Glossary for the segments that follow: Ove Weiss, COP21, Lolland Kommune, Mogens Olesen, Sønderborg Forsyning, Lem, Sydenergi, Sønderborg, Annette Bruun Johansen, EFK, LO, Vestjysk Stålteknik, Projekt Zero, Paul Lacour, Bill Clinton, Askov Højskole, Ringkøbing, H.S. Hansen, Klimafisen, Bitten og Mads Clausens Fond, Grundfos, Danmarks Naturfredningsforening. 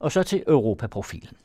og så til Europaprofilen.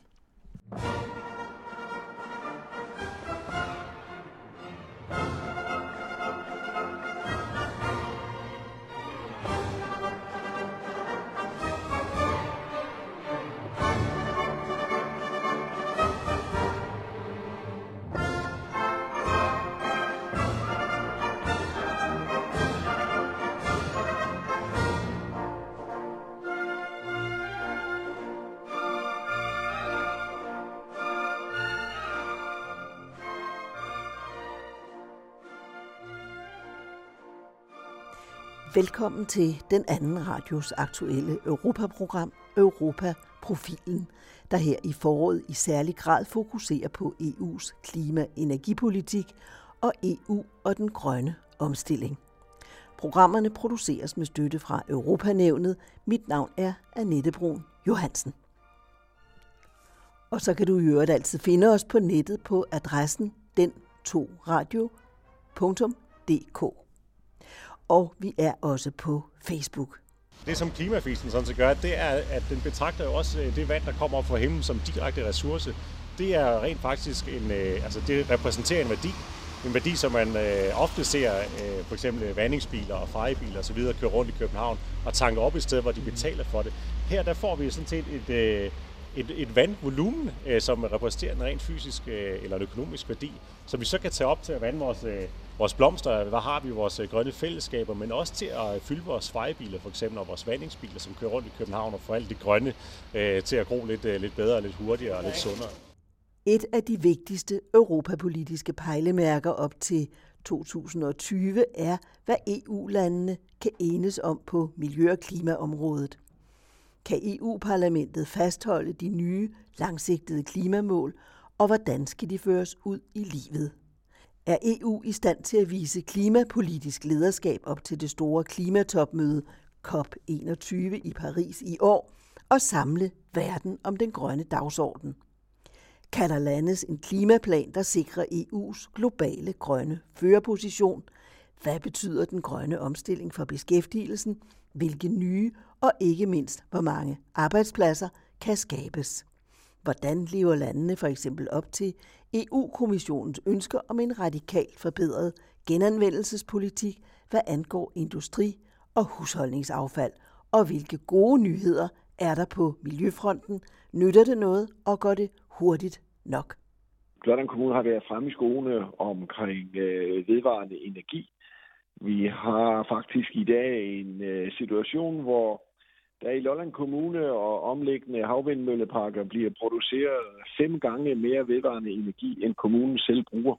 Velkommen til den anden radios aktuelle Europaprogram, Europaprofilen, der her i foråret i særlig grad fokuserer på EU's klima-energipolitik og EU og den grønne omstilling. Programmerne produceres med støtte fra Europanævnet. Mit navn er Annette Bruun Johansen. Og så kan du i øvrigt altid finde os på nettet på adressen den2radio.dk. Og vi er også på Facebook. Det, som Klimafisen sådan set gør, det er, at den betragter jo også det vand, der kommer op fra himlen som direkte ressource. Det er rent faktisk det repræsenterer en værdi. En værdi, som man ofte ser for eksempel vandingsbiler og fejebiler osv. køre rundt i København og tanke op et sted, hvor de betaler for det. Her der får vi sådan set et vandvolumen, som repræsenterer en rent fysisk eller en økonomisk værdi, som vi så kan tage op til at vande vores blomster, hvad har vi, vores grønne fællesskaber, men også til at fylde vores fejebiler for eksempel, og vores vandingsbiler, som kører rundt i København og får alt det grønne til at gro lidt bedre, lidt hurtigere og lidt sundere. Et af de vigtigste europapolitiske pejlemærker op til 2020 er, hvad EU-landene kan enes om på miljø- og klimaområdet. Kan EU-parlamentet fastholde de nye, langsigtede klimamål, og hvordan skal de føres ud i livet? Er EU i stand til at vise klimapolitisk lederskab op til det store klimatopmøde COP21 i Paris i år og samle verden om den grønne dagsorden? Kan der landes en klimaplan, der sikrer EU's globale grønne førerposition? Hvad betyder den grønne omstilling for beskæftigelsen? Hvilke nye og ikke mindst, hvor mange arbejdspladser kan skabes? Hvordan lever landene for eksempel op til EU-kommissionens ønsker om en radikalt forbedret genanvendelsespolitik, hvad angår industri og husholdningsaffald? Og hvilke gode nyheder er der på miljøfronten? Nytter det noget, og går det hurtigt nok? Lolland Kommune har været fremme i skoene omkring vedvarende energi. Vi har faktisk i dag en situation, hvor der i Lolland Kommune og omliggende havvindmølleparker bliver produceret 5 gange mere vedvarende energi, end kommunen selv bruger.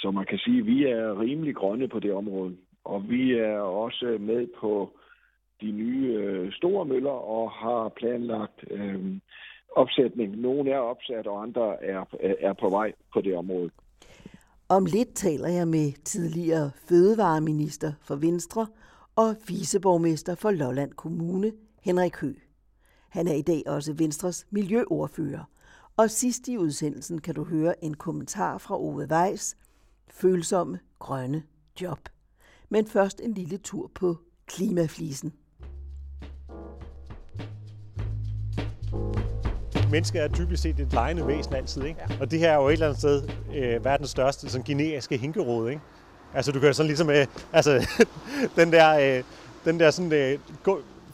Så man kan sige, at vi er rimelig grønne på det område. Og vi er også med på de nye store møller og har planlagt opsætning. Nogle er opsat, og andre er på vej på det område. Om lidt taler jeg med tidligere fødevareminister for Venstre og viceborgmester for Lolland Kommune, Henrik Høgh. Han er i dag også Venstres miljøordfører. Og sidst i udsendelsen kan du høre en kommentar fra Ove Weiss, følsomme grønne job. Men først en lille tur på Klimafisen. Mennesket er typisk set et legende væsen altid, ikke? Og det her er jo et eller andet sted verdens største sådan guineaske hinkerod, ikke? Altså du kan sådan ligesom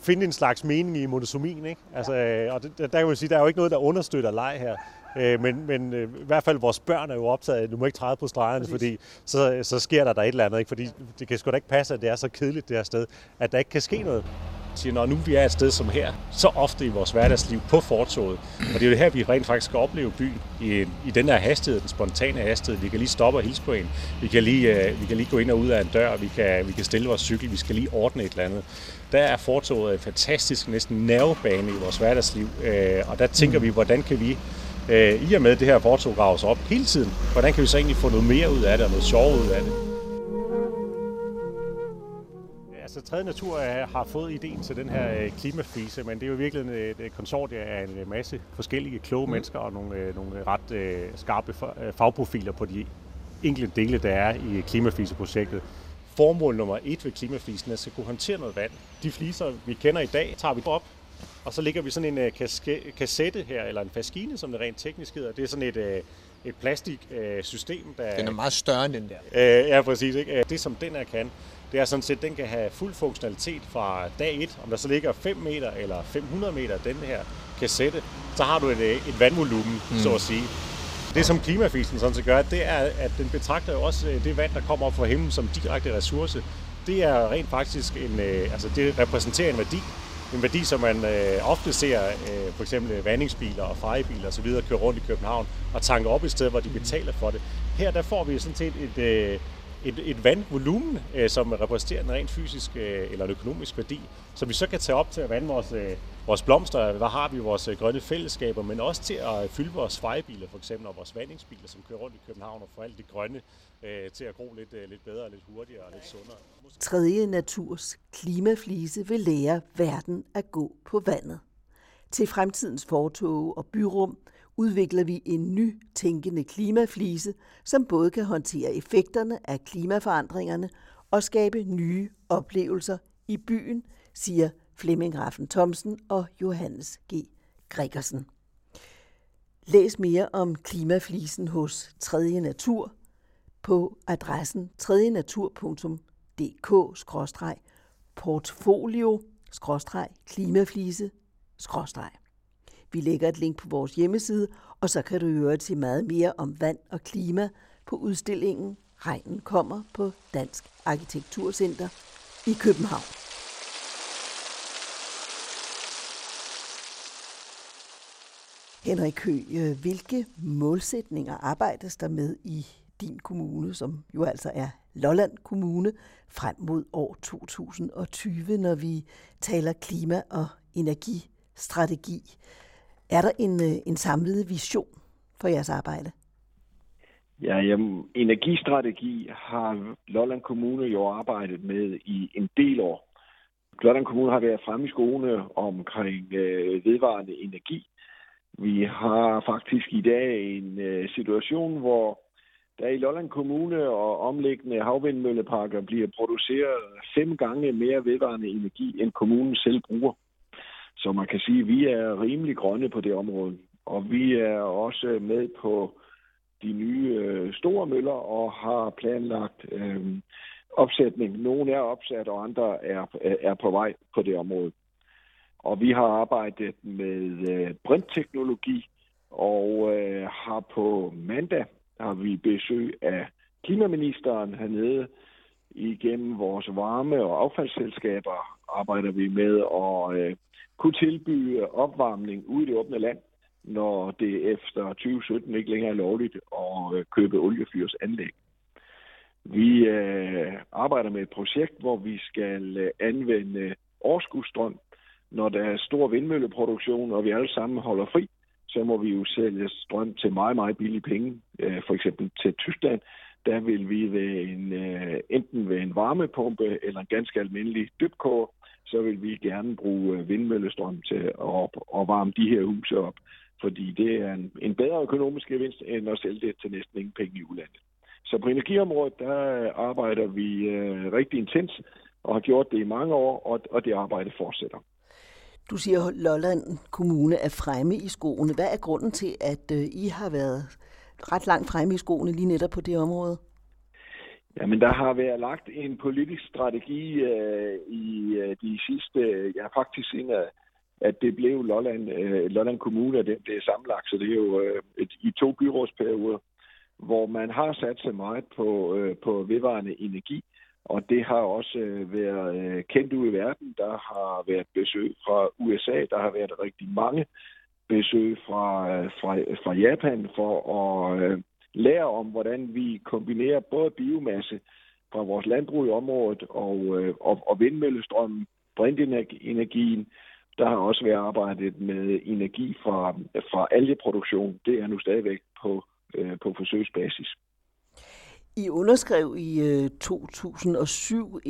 finde en slags mening i monosomien, ikke? Altså og det, der kan man sige, der er jo ikke noget der understøtter leg her. Men i hvert fald vores børn er jo optaget, at du må ikke træde på stregerne, fordi så sker der et eller andet, ikke? Fordi det kan sgu da ikke passe, at det er så kedeligt det her sted, at der ikke kan ske noget. Når nu vi er et sted som her, så ofte i vores hverdagsliv på fortovet, og det er jo det her, vi rent faktisk skal opleve byen i den her hastighed, den spontane hastighed. Vi kan lige stoppe og hilse på en, vi kan lige gå ind og ud af en dør, vi kan stille vores cykel, vi skal lige ordne et eller andet. Der er fortovet en fantastisk næsten nervebane i vores hverdagsliv, og der tænker vi, hvordan kan vi, i og med det her fortov graves op hele tiden, hvordan kan vi så egentlig få noget mere ud af det og noget sjovere ud af det? Altså, Tredje Natur har fået ideen til den her klimafise, men det er jo virkelig et konsortium af en masse forskellige kloge mennesker og nogle ret skarpe fagprofiler på de enkelte dele, der er i klimafiseprojektet. Formål nummer 1 ved klimafisen er at kunne håndtere noget vand. De fliser, vi kender i dag, tager vi op, Og så ligger vi sådan en kassette her, eller en faskine, som det rent teknisk hedder. Det er sådan et plastiksystem. Den er meget større end den der. Ja, præcis. Ikke? Det, som den her kan, det er sådan set, den kan have fuld funktionalitet fra dag 1. Om der så ligger 5 meter eller 500 meter den her kassette, så har du et vandvolumen, så at sige. Det, som Klimafisen sådan set gør, det er, at den betragter jo også det vand, der kommer op fra himlen som direkte ressource. Det er rent faktisk det repræsenterer en værdi. En værdi, som man ofte ser for eksempel vandingsbiler og fejebiler osv. køre rundt i København og tanke op i stedet, hvor de betaler for det. Her der får vi sådan set et vandvolumen, som repræsenterer en rent fysisk eller en økonomisk værdi, som vi så kan tage op til at vande vores blomster, hvad har vi vores grønne fællesskaber, men også til at fylde vores fejebiler for eksempel og vores vandingsbiler, som kører rundt i København og får alt det grønne til at gro lidt bedre, lidt hurtigere og lidt sundere. Tredje Naturs klimaflise vil lære verden at gå på vandet. Til fremtidens fortove og byrum udvikler vi en ny tænkende klimaflise, som både kan håndtere effekterne af klimaforandringerne og skabe nye oplevelser i byen, siger Flemming Raffen Thomsen og Johannes G. Greggersen. Læs mere om klimaflisen hos Tredje Natur på adressen tredjenatur.dk/portfolio/klimaflise/. Vi lægger et link på vores hjemmeside, og så kan du høre til meget mere om vand og klima på udstillingen Regnen kommer på Dansk Arkitekturcenter i København. Henrik Høgh, hvilke målsætninger arbejdes der med i din kommune, som jo altså er Lolland Kommune, frem mod år 2020, når vi taler klima- og energistrategi? Er der en samlet vision for jeres arbejde? Ja, energistrategi har Lolland Kommune jo arbejdet med i en del år. Lolland Kommune har været fremme i skoene omkring vedvarende energi. Vi har faktisk i dag en situation, hvor der i Lolland Kommune og omliggende havvindmølleparker bliver produceret 5 gange mere vedvarende energi, end kommunen selv bruger. Så man kan sige, at vi er rimelig grønne på det område. Og vi er også med på de nye store møller og har planlagt opsætning. Nogle er opsat, og andre er på vej på det område. Og vi har arbejdet med brintteknologi, og har på mandag har vi besøg af klimaministeren hernede. Igennem vores varme- og affaldsselskaber arbejder vi med at kunne tilbyde opvarmning ude i det åbne land, når det efter 2017 ikke længere er lovligt at købe oliefyrsanlæg. Vi arbejder med et projekt, hvor vi skal anvende overskudsstrøm. Når der er stor vindmølleproduktion, og vi alle sammen holder fri, så må vi jo sælge strøm til meget, meget billige penge. For eksempel til Tyskland, der vil vi enten ved en varmepumpe eller en ganske almindelig dybkog, så vil vi gerne bruge vindmøllestrøm til at varme de her huse op, fordi det er en bedre økonomisk gevinst, end at sælge det til næsten ingen penge i udlandet. Så på energiområdet, der arbejder vi rigtig intens, og har gjort det i mange år, og det arbejde fortsætter. Du siger, at Lolland Kommune er fremme i skoene. Hvad er grunden til, at I har været ret langt fremme i skoene lige netop på det område? Jamen, der har været lagt en politisk strategi i de sidste... faktisk inden, at det blev Lolland Kommune, og den blev sammenlagt. Så det er jo i 2 byrådsperioder, hvor man har sat sig meget på vedvarende energi. Og det har også været kendt ude i verden. Der har været besøg fra USA, der har været rigtig mange besøg fra Japan for at lære om, hvordan vi kombinerer både biomasse fra vores landbrug i området og vindmøllestrømmen, brintenergien. Der har også været arbejdet med energi fra algeproduktion. Det er nu stadigvæk på forsøgsbasis. I underskrev i 2007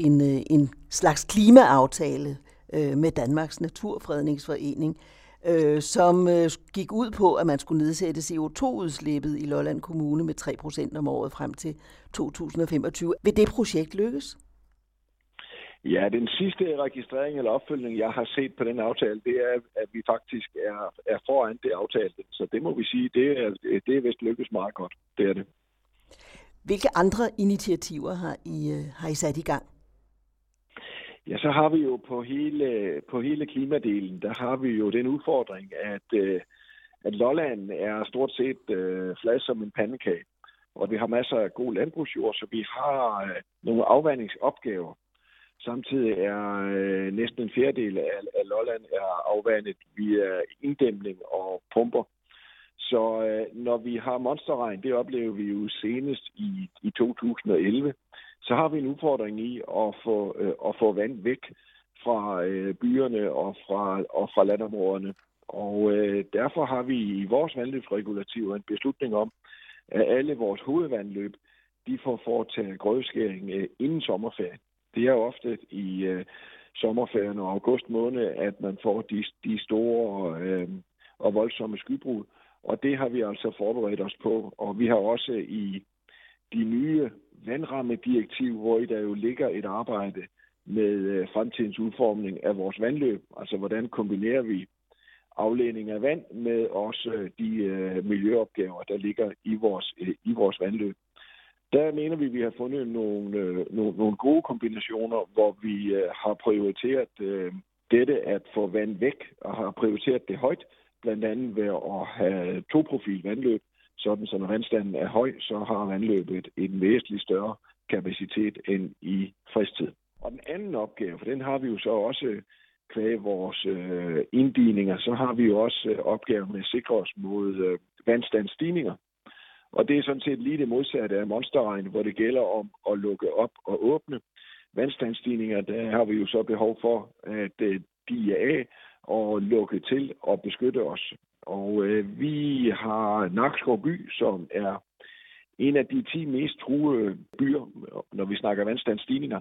en slags klimaaftale med Danmarks Naturfredningsforening, som gik ud på, at man skulle nedsætte CO2-udslippet i Lolland Kommune med 3% om året frem til 2025. Vil det projekt lykkes? Ja, den sidste registrering eller opfølgning, jeg har set på den aftale, det er, at vi faktisk er foran det aftalte. Så det må vi sige, det er vist lykkes meget godt. Det er det. Hvilke andre initiativer har I sat i gang? Ja, så har vi jo på hele klimadelen, der har vi jo den udfordring, at Lolland er stort set flad som en pandekage. Og vi har masser af god landbrugsjord, så vi har nogle afvandingsopgaver. Samtidig er næsten en fjerdedel af Lolland er afvandet via inddæmning og pumper. Så når vi har monsterregn, det oplever vi jo senest i 2011, så har vi en udfordring i at få vand væk fra byerne og fra landområderne. Og derfor har vi i vores vandløbsregulativer en beslutning om, at alle vores hovedvandløb, de får foretaget grødskæring inden sommerferien. Det er jo ofte i sommerferien og august måned, at man får de store og voldsomme skybrud. Og det har vi altså forberedt os på. Og vi har også i de nye vandrammedirektiv, hvor i der jo ligger et arbejde med fremtidens udformning af vores vandløb. Altså hvordan kombinerer vi afledning af vand med også de miljøopgaver, der ligger i vores vandløb. Der mener vi, at vi har fundet nogle gode kombinationer, hvor vi har prioriteret dette at få vand væk, og har prioriteret det højt, blandt andet ved at have toprofil vandløb. Sådan som når vandstanden er høj, så har vandløbet en væsentlig større kapacitet end i fristtid. Og den anden opgave, for den har vi jo så også kvæg vores inddigninger, så har vi jo også opgaven med at sikre os mod vandstandsstigninger. Og det er sådan set lige det modsatte af monsterregn, hvor det gælder om at lukke op og åbne. Vandstandsstigninger, der har vi jo så behov for, at de er af og lukke til og beskytte os. Og vi har Nakskov by, som er en af de 10 mest truede byer, når vi snakker vandstandsstigninger.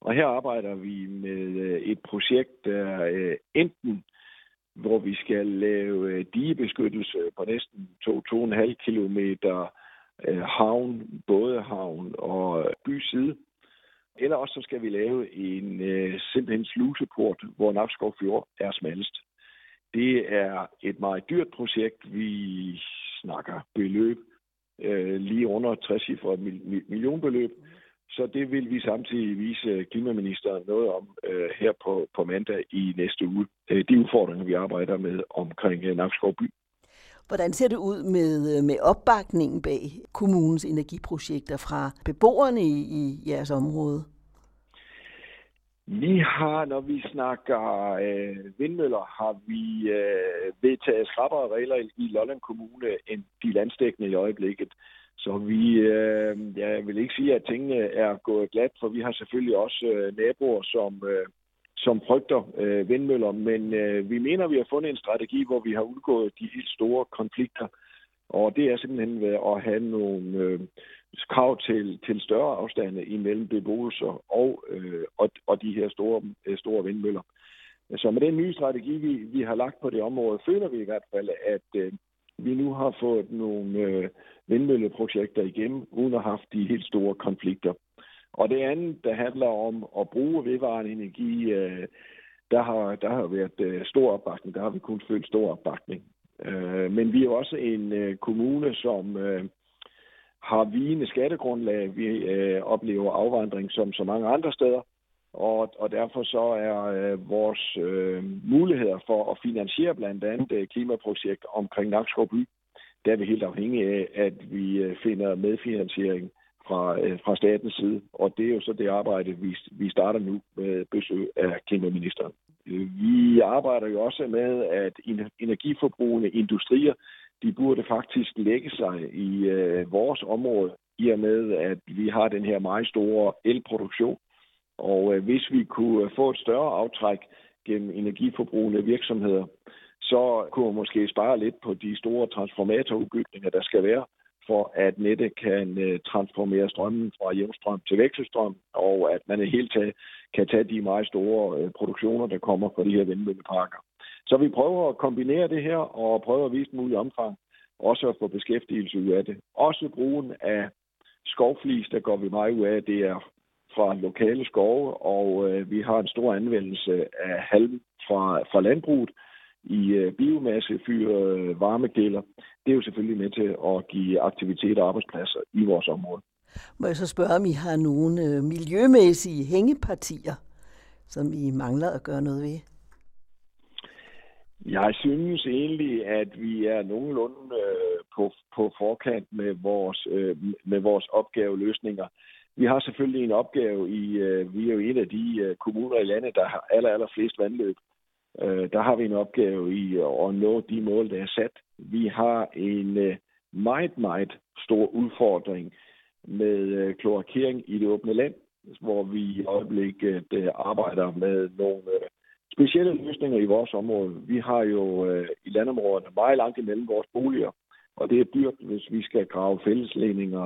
Og her arbejder vi med et projekt, der enten hvor vi skal lave digebeskyttelse på næsten 2,5 kilometer havn, både havn og byside. Eller også så skal vi lave en simpelthen sluseport, hvor Nakskov Fjord er smallest. Det er et meget dyrt projekt. Vi snakker beløb lige under 60 millionbeløb. Så det vil vi samtidig vise klimaministeren noget om her på mandag i næste uge. De udfordringer, vi arbejder med omkring Nakskov by. Hvordan ser det ud med opbakningen bag kommunens energiprojekter fra beboerne i jeres område? Vi har, når vi snakker vindmøller, har vi vedtaget skrappere regler i Lolland Kommune end de landsdækkende i øjeblikket. Så jeg vil ikke sige, at tingene er gået glat, for vi har selvfølgelig også naboer, som frygter vindmøller. Men vi mener, at vi har fundet en strategi, hvor vi har udgået de helt store konflikter. Og det er simpelthen ved at have nogle krav til større afstande imellem beboelser og de her store vindmøller. Så med den nye strategi, vi har lagt på det område, føler vi i hvert fald, at vi nu har fået nogle vindmølleprojekter igennem, uden at have haft de helt store konflikter. Og det andet, der handler om at bruge vedvarende energi, der har været stor opbakning. Der har vi kun følt stor opbakning. Men vi er også en kommune, som har vigende skattegrundlag. Vi oplever afvandring som så mange andre steder. Og derfor så er vores muligheder for at finansiere blandt andet klimaprojekter omkring Nakskov by, der er vi helt afhængige af, at vi finder medfinansiering fra statens side. Og det er jo så det arbejde, vi starter nu med besøg af klimaministeren. Vi arbejder jo også med, at energiforbrugende industrier, de burde faktisk lægge sig i vores område, i og med, at vi har den her meget store elproduktion. Og hvis vi kunne få et større aftræk gennem energiforbrugende virksomheder, så kunne vi måske spare lidt på de store transformatorudbygninger, der skal være, for at nettet kan transformere strømmen fra jævnstrøm til vekselstrøm, og at man i hele taget kan tage de meget store produktioner, der kommer fra de her vindmølleparker. Så vi prøver at kombinere det her, og prøver at vise mulig omfang, også at få beskæftigelse ud af det. Også brugen af skovflis, der går vi meget ud af, det er fra lokale skove, og vi har en stor anvendelse af halm fra landbruget i biomassefyr, varmegælder. Det er jo selvfølgelig med til at give aktivitet og arbejdspladser i vores område. Må jeg så spørge, om I har nogle miljømæssige hængepartier, som I mangler at gøre noget ved? Jeg synes egentlig, at vi er nogenlunde på forkant med vores opgaveløsninger. Vi har selvfølgelig en opgave vi er jo en af de kommuner i landet, der har allerflest vandløb. Der har vi en opgave i at nå de mål, der er sat. Vi har en meget, meget stor udfordring med kloakering i det åbne land, hvor vi i øjeblikket arbejder med nogle specielle løsninger i vores område. Vi har jo i landområderne meget langt imellem vores boliger, og det er dyrt, hvis vi skal grave fællesledninger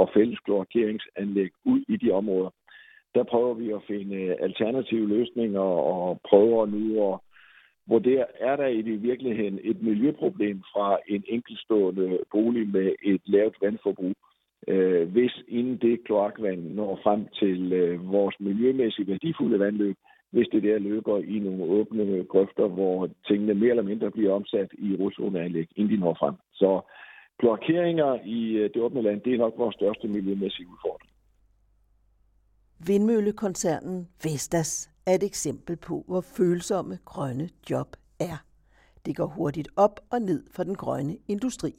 og fælles kloakeringsanlæg ud i de områder. Der prøver vi at finde alternative løsninger og prøver nu at vurdere, er der i det virkeligheden et miljøproblem fra en enkeltstående bolig med et lavt vandforbrug, hvis inden det kloakvand når frem til vores miljømæssigt værdifulde vandløb, hvis det der løber i nogle åbne grøfter, hvor tingene mere eller mindre bliver omsat i rodzoneanlæg, inden de når frem. Så kloakeringer i det åbne land, det er nok vores største miljømæssige udfordring. Vindmøllekoncernen Vestas er et eksempel på, hvor følsomme grønne job er. Det går hurtigt op og ned for den grønne industri.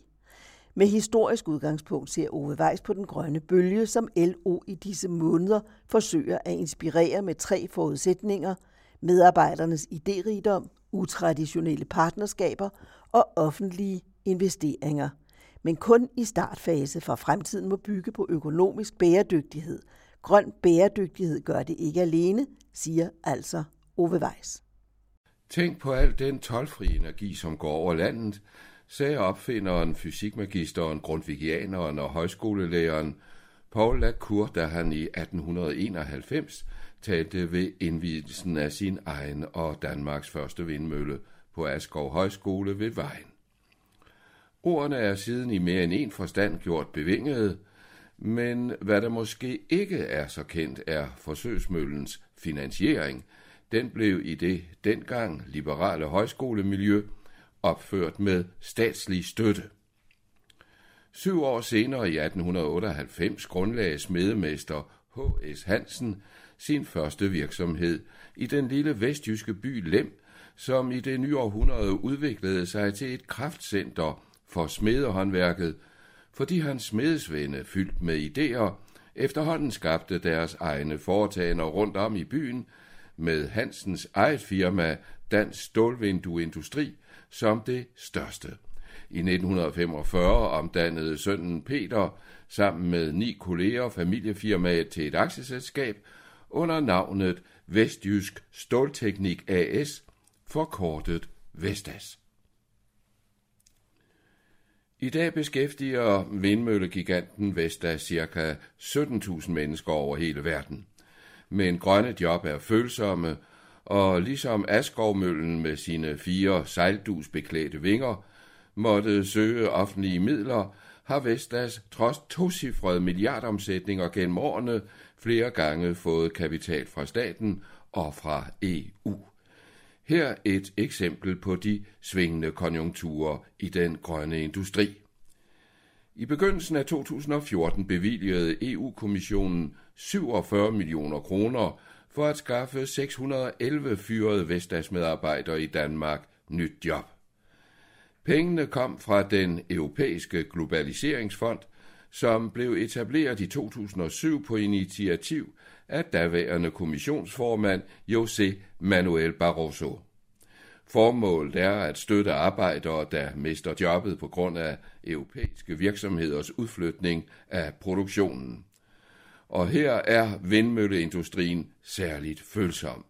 Med historisk udgangspunkt ser Ove Weiss på den grønne bølge, som LO i disse måneder forsøger at inspirere med 3 forudsætninger: medarbejdernes idérigdom, utraditionelle partnerskaber og offentlige investeringer. Men kun i startfase, for fremtiden må bygge på økonomisk bæredygtighed. Grøn bæredygtighed gør det ikke alene, siger altså Ove Weiss. Tænk på al den toldfri energi, som går over landet, sagde opfinderen, fysikmagisteren, grundtvigianeren og højskolelæreren Paul Lacour, da han i 1891 talte ved indvielsen af sin egen og Danmarks første vindmølle på Askov Højskole ved Vejen. Ordene er siden i mere end en forstand gjort bevingede, men hvad der måske ikke er så kendt, er forsøgsmøllens finansiering. Den blev i det dengang liberale højskolemiljø opført med statslig støtte. 7 år senere i 1898 grundlagde smedemester H.S. Hansen sin første virksomhed i den lille vestjyske by Lem, som i det nye århundrede udviklede sig til et kraftcenter for smedehåndværket, fordi hans smedesvende fyldt med idéer efterhånden skabte deres egne foretagender rundt om i byen med Hansens eget firma Dansk Stålvindue Industri som det største. I 1945 omdannede sønnen Peter sammen med 9 kolleger familiefirmaet til et aktieselskab under navnet Vestjysk Stålteknik AS, forkortet Vestas. I dag beskæftiger vindmøllegiganten Vestas ca. 17.000 mennesker over hele verden. Men grønne job er følsomme, og ligesom Askovmøllen med sine 4 sejldusbeklædte vinger måtte søge offentlige midler, har Vestas trods 2-cifrede milliardomsætninger gennem årene flere gange fået kapital fra staten og fra EU. Her et eksempel på de svingende konjunkturer i den grønne industri. I begyndelsen af 2014 bevilgede EU-kommissionen 47 millioner kroner for at skaffe 611 fyrede Vestas-medarbejdere i Danmark nyt job. Pengene kom fra den europæiske globaliseringsfond, som blev etableret i 2007 på initiativ af daværende kommissionsformand José Manuel Barroso. Formålet er at støtte arbejdere, der mister jobbet på grund af europæiske virksomheders udflytning af produktionen. Og her er vindmølleindustrien særligt følsom.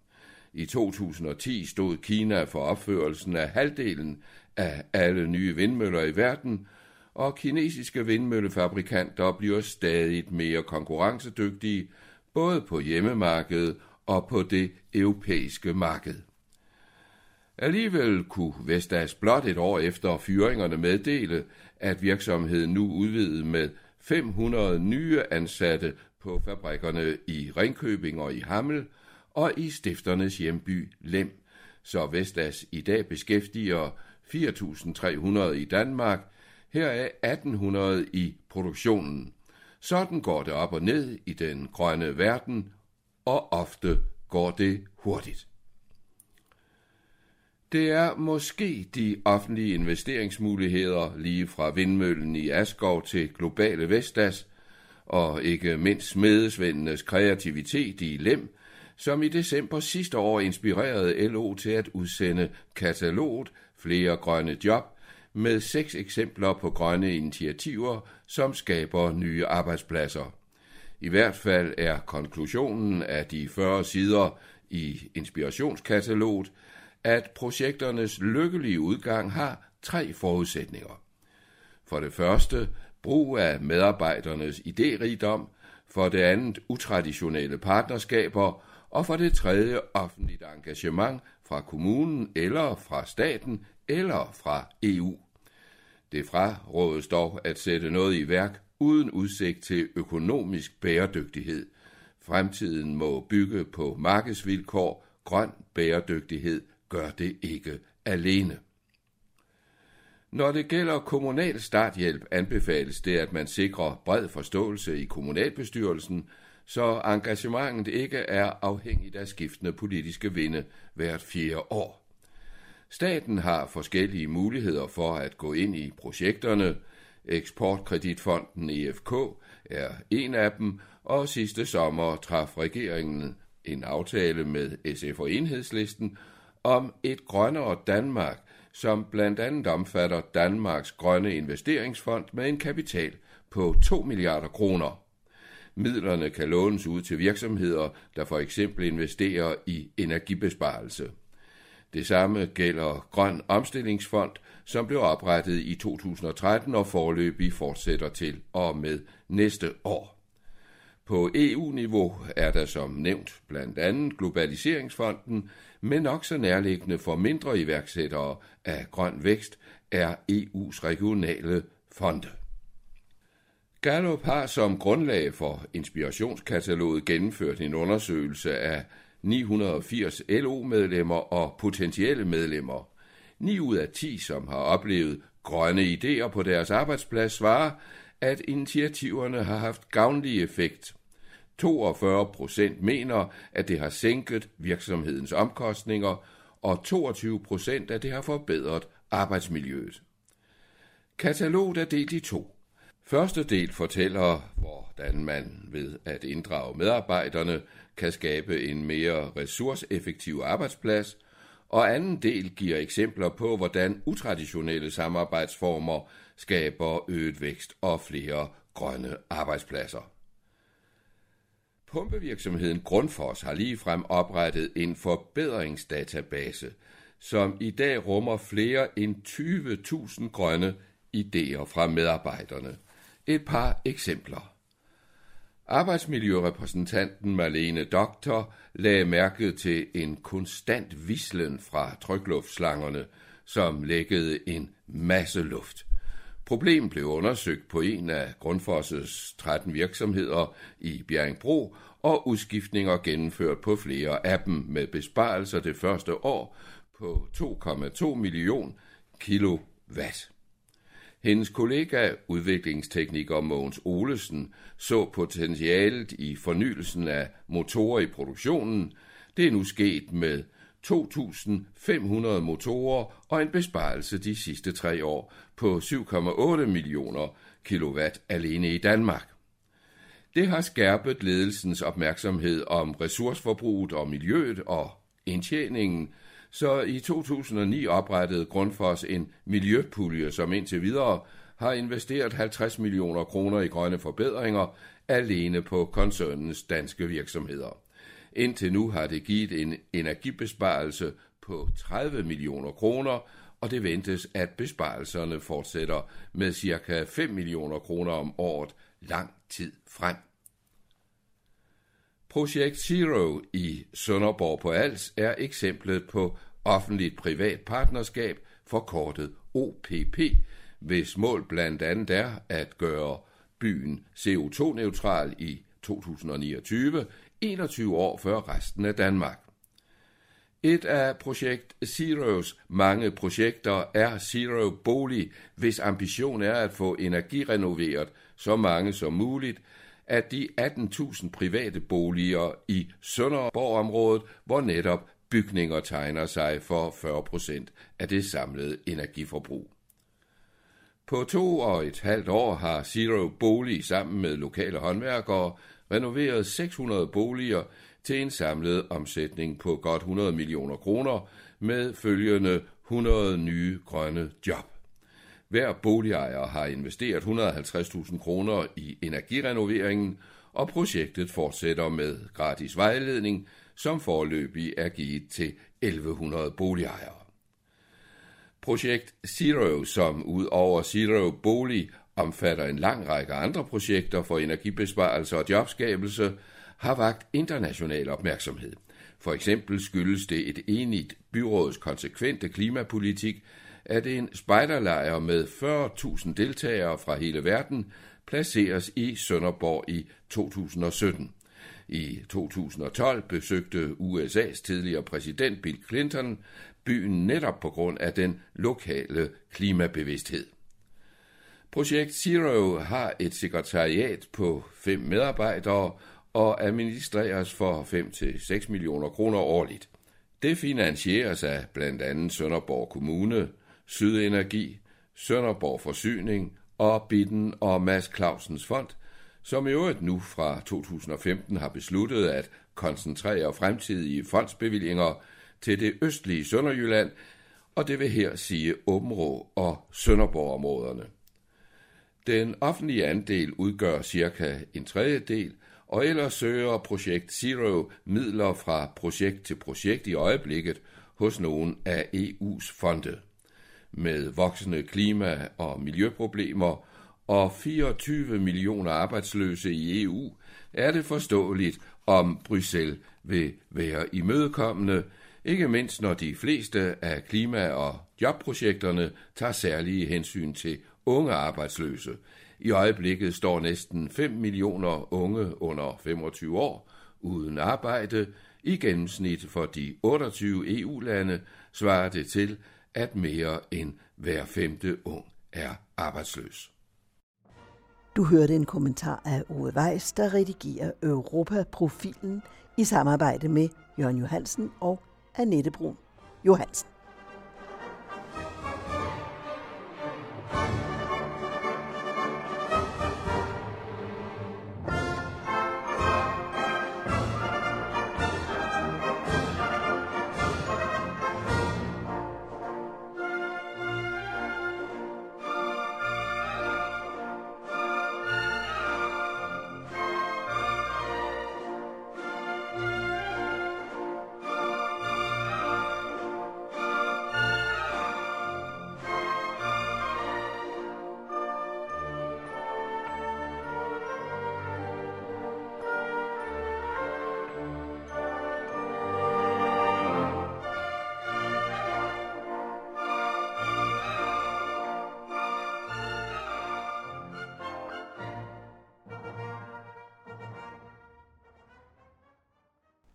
I 2010 stod Kina for opførelsen af halvdelen af alle nye vindmøller i verden, og kinesiske vindmøllefabrikanter bliver stadig mere konkurrencedygtige, både på hjemmemarkedet og på det europæiske marked. Alligevel kunne Vestas blot et år efter fyringerne meddele, at virksomheden nu udvidede med 500 nye ansatte på fabrikkerne i Ringkøbing og i Hammel og i stifternes hjemby Lem. Så Vestas i dag beskæftiger 4.300 i Danmark, heraf 1.800 i produktionen. Sådan går det op og ned i den grønne verden, og ofte går det hurtigt. Det er måske de offentlige investeringsmuligheder lige fra vindmøllen i Askov til globale Vestas, og ikke mindst smedesvendenes kreativitet i Lem, som i december sidste år inspirerede LO til at udsende kataloget Flere grønne job med 6 eksempler på grønne initiativer, som skaber nye arbejdspladser. I hvert fald er konklusionen af de 40 sider i inspirationskataloget, at projekternes lykkelige udgang har 3 forudsætninger. For det første brug af medarbejdernes idérigdom, for det andet utraditionelle partnerskaber og for det tredje offentligt engagement fra kommunen eller fra staten eller fra EU. Det frarådes dog at sætte noget i værk uden udsigt til økonomisk bæredygtighed. Fremtiden må bygge på markedsvilkår, grøn bæredygtighed gør det ikke alene. Når det gælder kommunal starthjælp, anbefales det, at man sikrer bred forståelse i kommunalbestyrelsen, så engagementet ikke er afhængigt af skiftende politiske vinde hvert 4. år. Staten har forskellige muligheder for at gå ind i projekterne. Eksportkreditfonden EFK er en af dem, og sidste sommer traf regeringen en aftale med SF og Enhedslisten om et grønnere Danmark, som blandt andet omfatter Danmarks Grønne Investeringsfond med en kapital på 2 milliarder kroner. Midlerne kan lånes ud til virksomheder, der for eksempel investerer i energibesparelse. Det samme gælder Grøn Omstillingsfond, som blev oprettet i 2013 og foreløbig fortsætter til og med næste år. På EU-niveau er der som nævnt blandt andet Globaliseringsfonden, men nok så nærliggende for mindre iværksættere af grøn vækst er EU's regionale fonde. Gallup har som grundlag for inspirationskataloget gennemført en undersøgelse af 980 LO-medlemmer og potentielle medlemmer. 9 ud af 10, som har oplevet grønne idéer på deres arbejdsplads, svarer, at initiativerne har haft gavnlig effekt. 42% mener, at det har sænket virksomhedens omkostninger, og 22%, at det har forbedret arbejdsmiljøet. Kataloget er delt i 2. Første del fortæller, hvordan man ved at inddrage medarbejderne kan skabe en mere ressourceeffektiv arbejdsplads, og anden del giver eksempler på, hvordan utraditionelle samarbejdsformer skaber øget vækst og flere grønne arbejdspladser. Pumpevirksomheden Grundfos har ligefrem oprettet en forbedringsdatabase, som i dag rummer flere end 20.000 grønne idéer fra medarbejderne. Et par eksempler. Arbejdsmiljørepræsentanten Marlene Doktor lagde mærke til en konstant vislen fra trykluftsslangerne, som lækkede en masse luft. Problemet blev undersøgt på en af Grundfos' 13 virksomheder i Bjergbro, og udskiftninger gennemført på flere af dem med besparelser det første år på 2,2 million kilowatt. Hendes kollega, udviklingstekniker Mogens Olesen, så potentialet i fornyelsen af motorer i produktionen. Det er nu sket med 2.500 motorer og en besparelse de sidste 3 år på 7,8 millioner kilowatt alene i Danmark. Det har skærpet ledelsens opmærksomhed om ressourceforbruget og miljøet og indtjeningen, så i 2009 oprettede Grundfos en miljøpulje, som indtil videre har investeret 50 millioner kroner i grønne forbedringer alene på koncernens danske virksomheder. Indtil nu har det givet en energibesparelse på 30 millioner kroner, og det ventes, at besparelserne fortsætter med ca. 5 millioner kroner om året lang tid frem. Projekt Zero i Sønderborg på Als er eksemplet på offentligt-privat partnerskab, forkortet OPP, hvis mål blandt andet er at gøre byen CO2-neutral i 2029, 21 år før resten af Danmark. Et af projekt Zeros mange projekter er Zero Bolig, hvis ambition er at få energirenoveret så mange som muligt af de 18.000 private boliger i Sønderborg-området, hvor netop bygninger tegner sig for 40% af det samlede energiforbrug. På 2,5 år har Zero Bolig sammen med lokale håndværkere renoveret 600 boliger til en samlet omsætning på godt 100 millioner kroner med følgende 100 nye grønne job. Hver boligejer har investeret 150.000 kroner i energirenoveringen, og projektet fortsætter med gratis vejledning, som foreløbig er givet til 1100 boligejere. Projekt Zero, som ud over Zero Bolig omfatter en lang række andre projekter for energibesparelser og jobskabelse, har vakt international opmærksomhed. For eksempel skyldes det et enigt byråds konsekvente klimapolitik, at en spejderlejr med 40.000 deltagere fra hele verden placeres i Sønderborg i 2017. I 2012 besøgte USA's tidligere præsident Bill Clinton byen netop på grund af den lokale klimabevidsthed. Projekt Zero har et sekretariat på 5 medarbejdere og administreres for 5-6 millioner kroner årligt. Det finansieres af blandt andet Sønderborg Kommune, Sydenergi, Sønderborg Forsyning og Bitten og Mads Clausens Fond, som i øvrigt nu fra 2015 har besluttet at koncentrere fremtidige fondsbevillinger til det østlige Sønderjylland, og det vil her sige Åbenrå og Sønderborg-områderne. Den offentlige andel udgør cirka 1/3, og ellers søger Projekt Zero midler fra projekt til projekt i øjeblikket hos nogle af EU's fonde. Med voksende klima- og miljøproblemer og 24 millioner arbejdsløse i EU er det forståeligt, om Bruxelles vil være imødekommende, ikke mindst når de fleste af klima- og jobprojekterne tager særlige hensyn til unge arbejdsløse. I øjeblikket står næsten 5 millioner unge under 25 år uden arbejde. I gennemsnit for de 28 EU-lande svarer det til, at mere end hver 5. ung er arbejdsløs. Du hørte en kommentar af Ove Weiss, der redigerer Europaprofilen i samarbejde med Jørgen Johansen og Annette Bruun Johansen.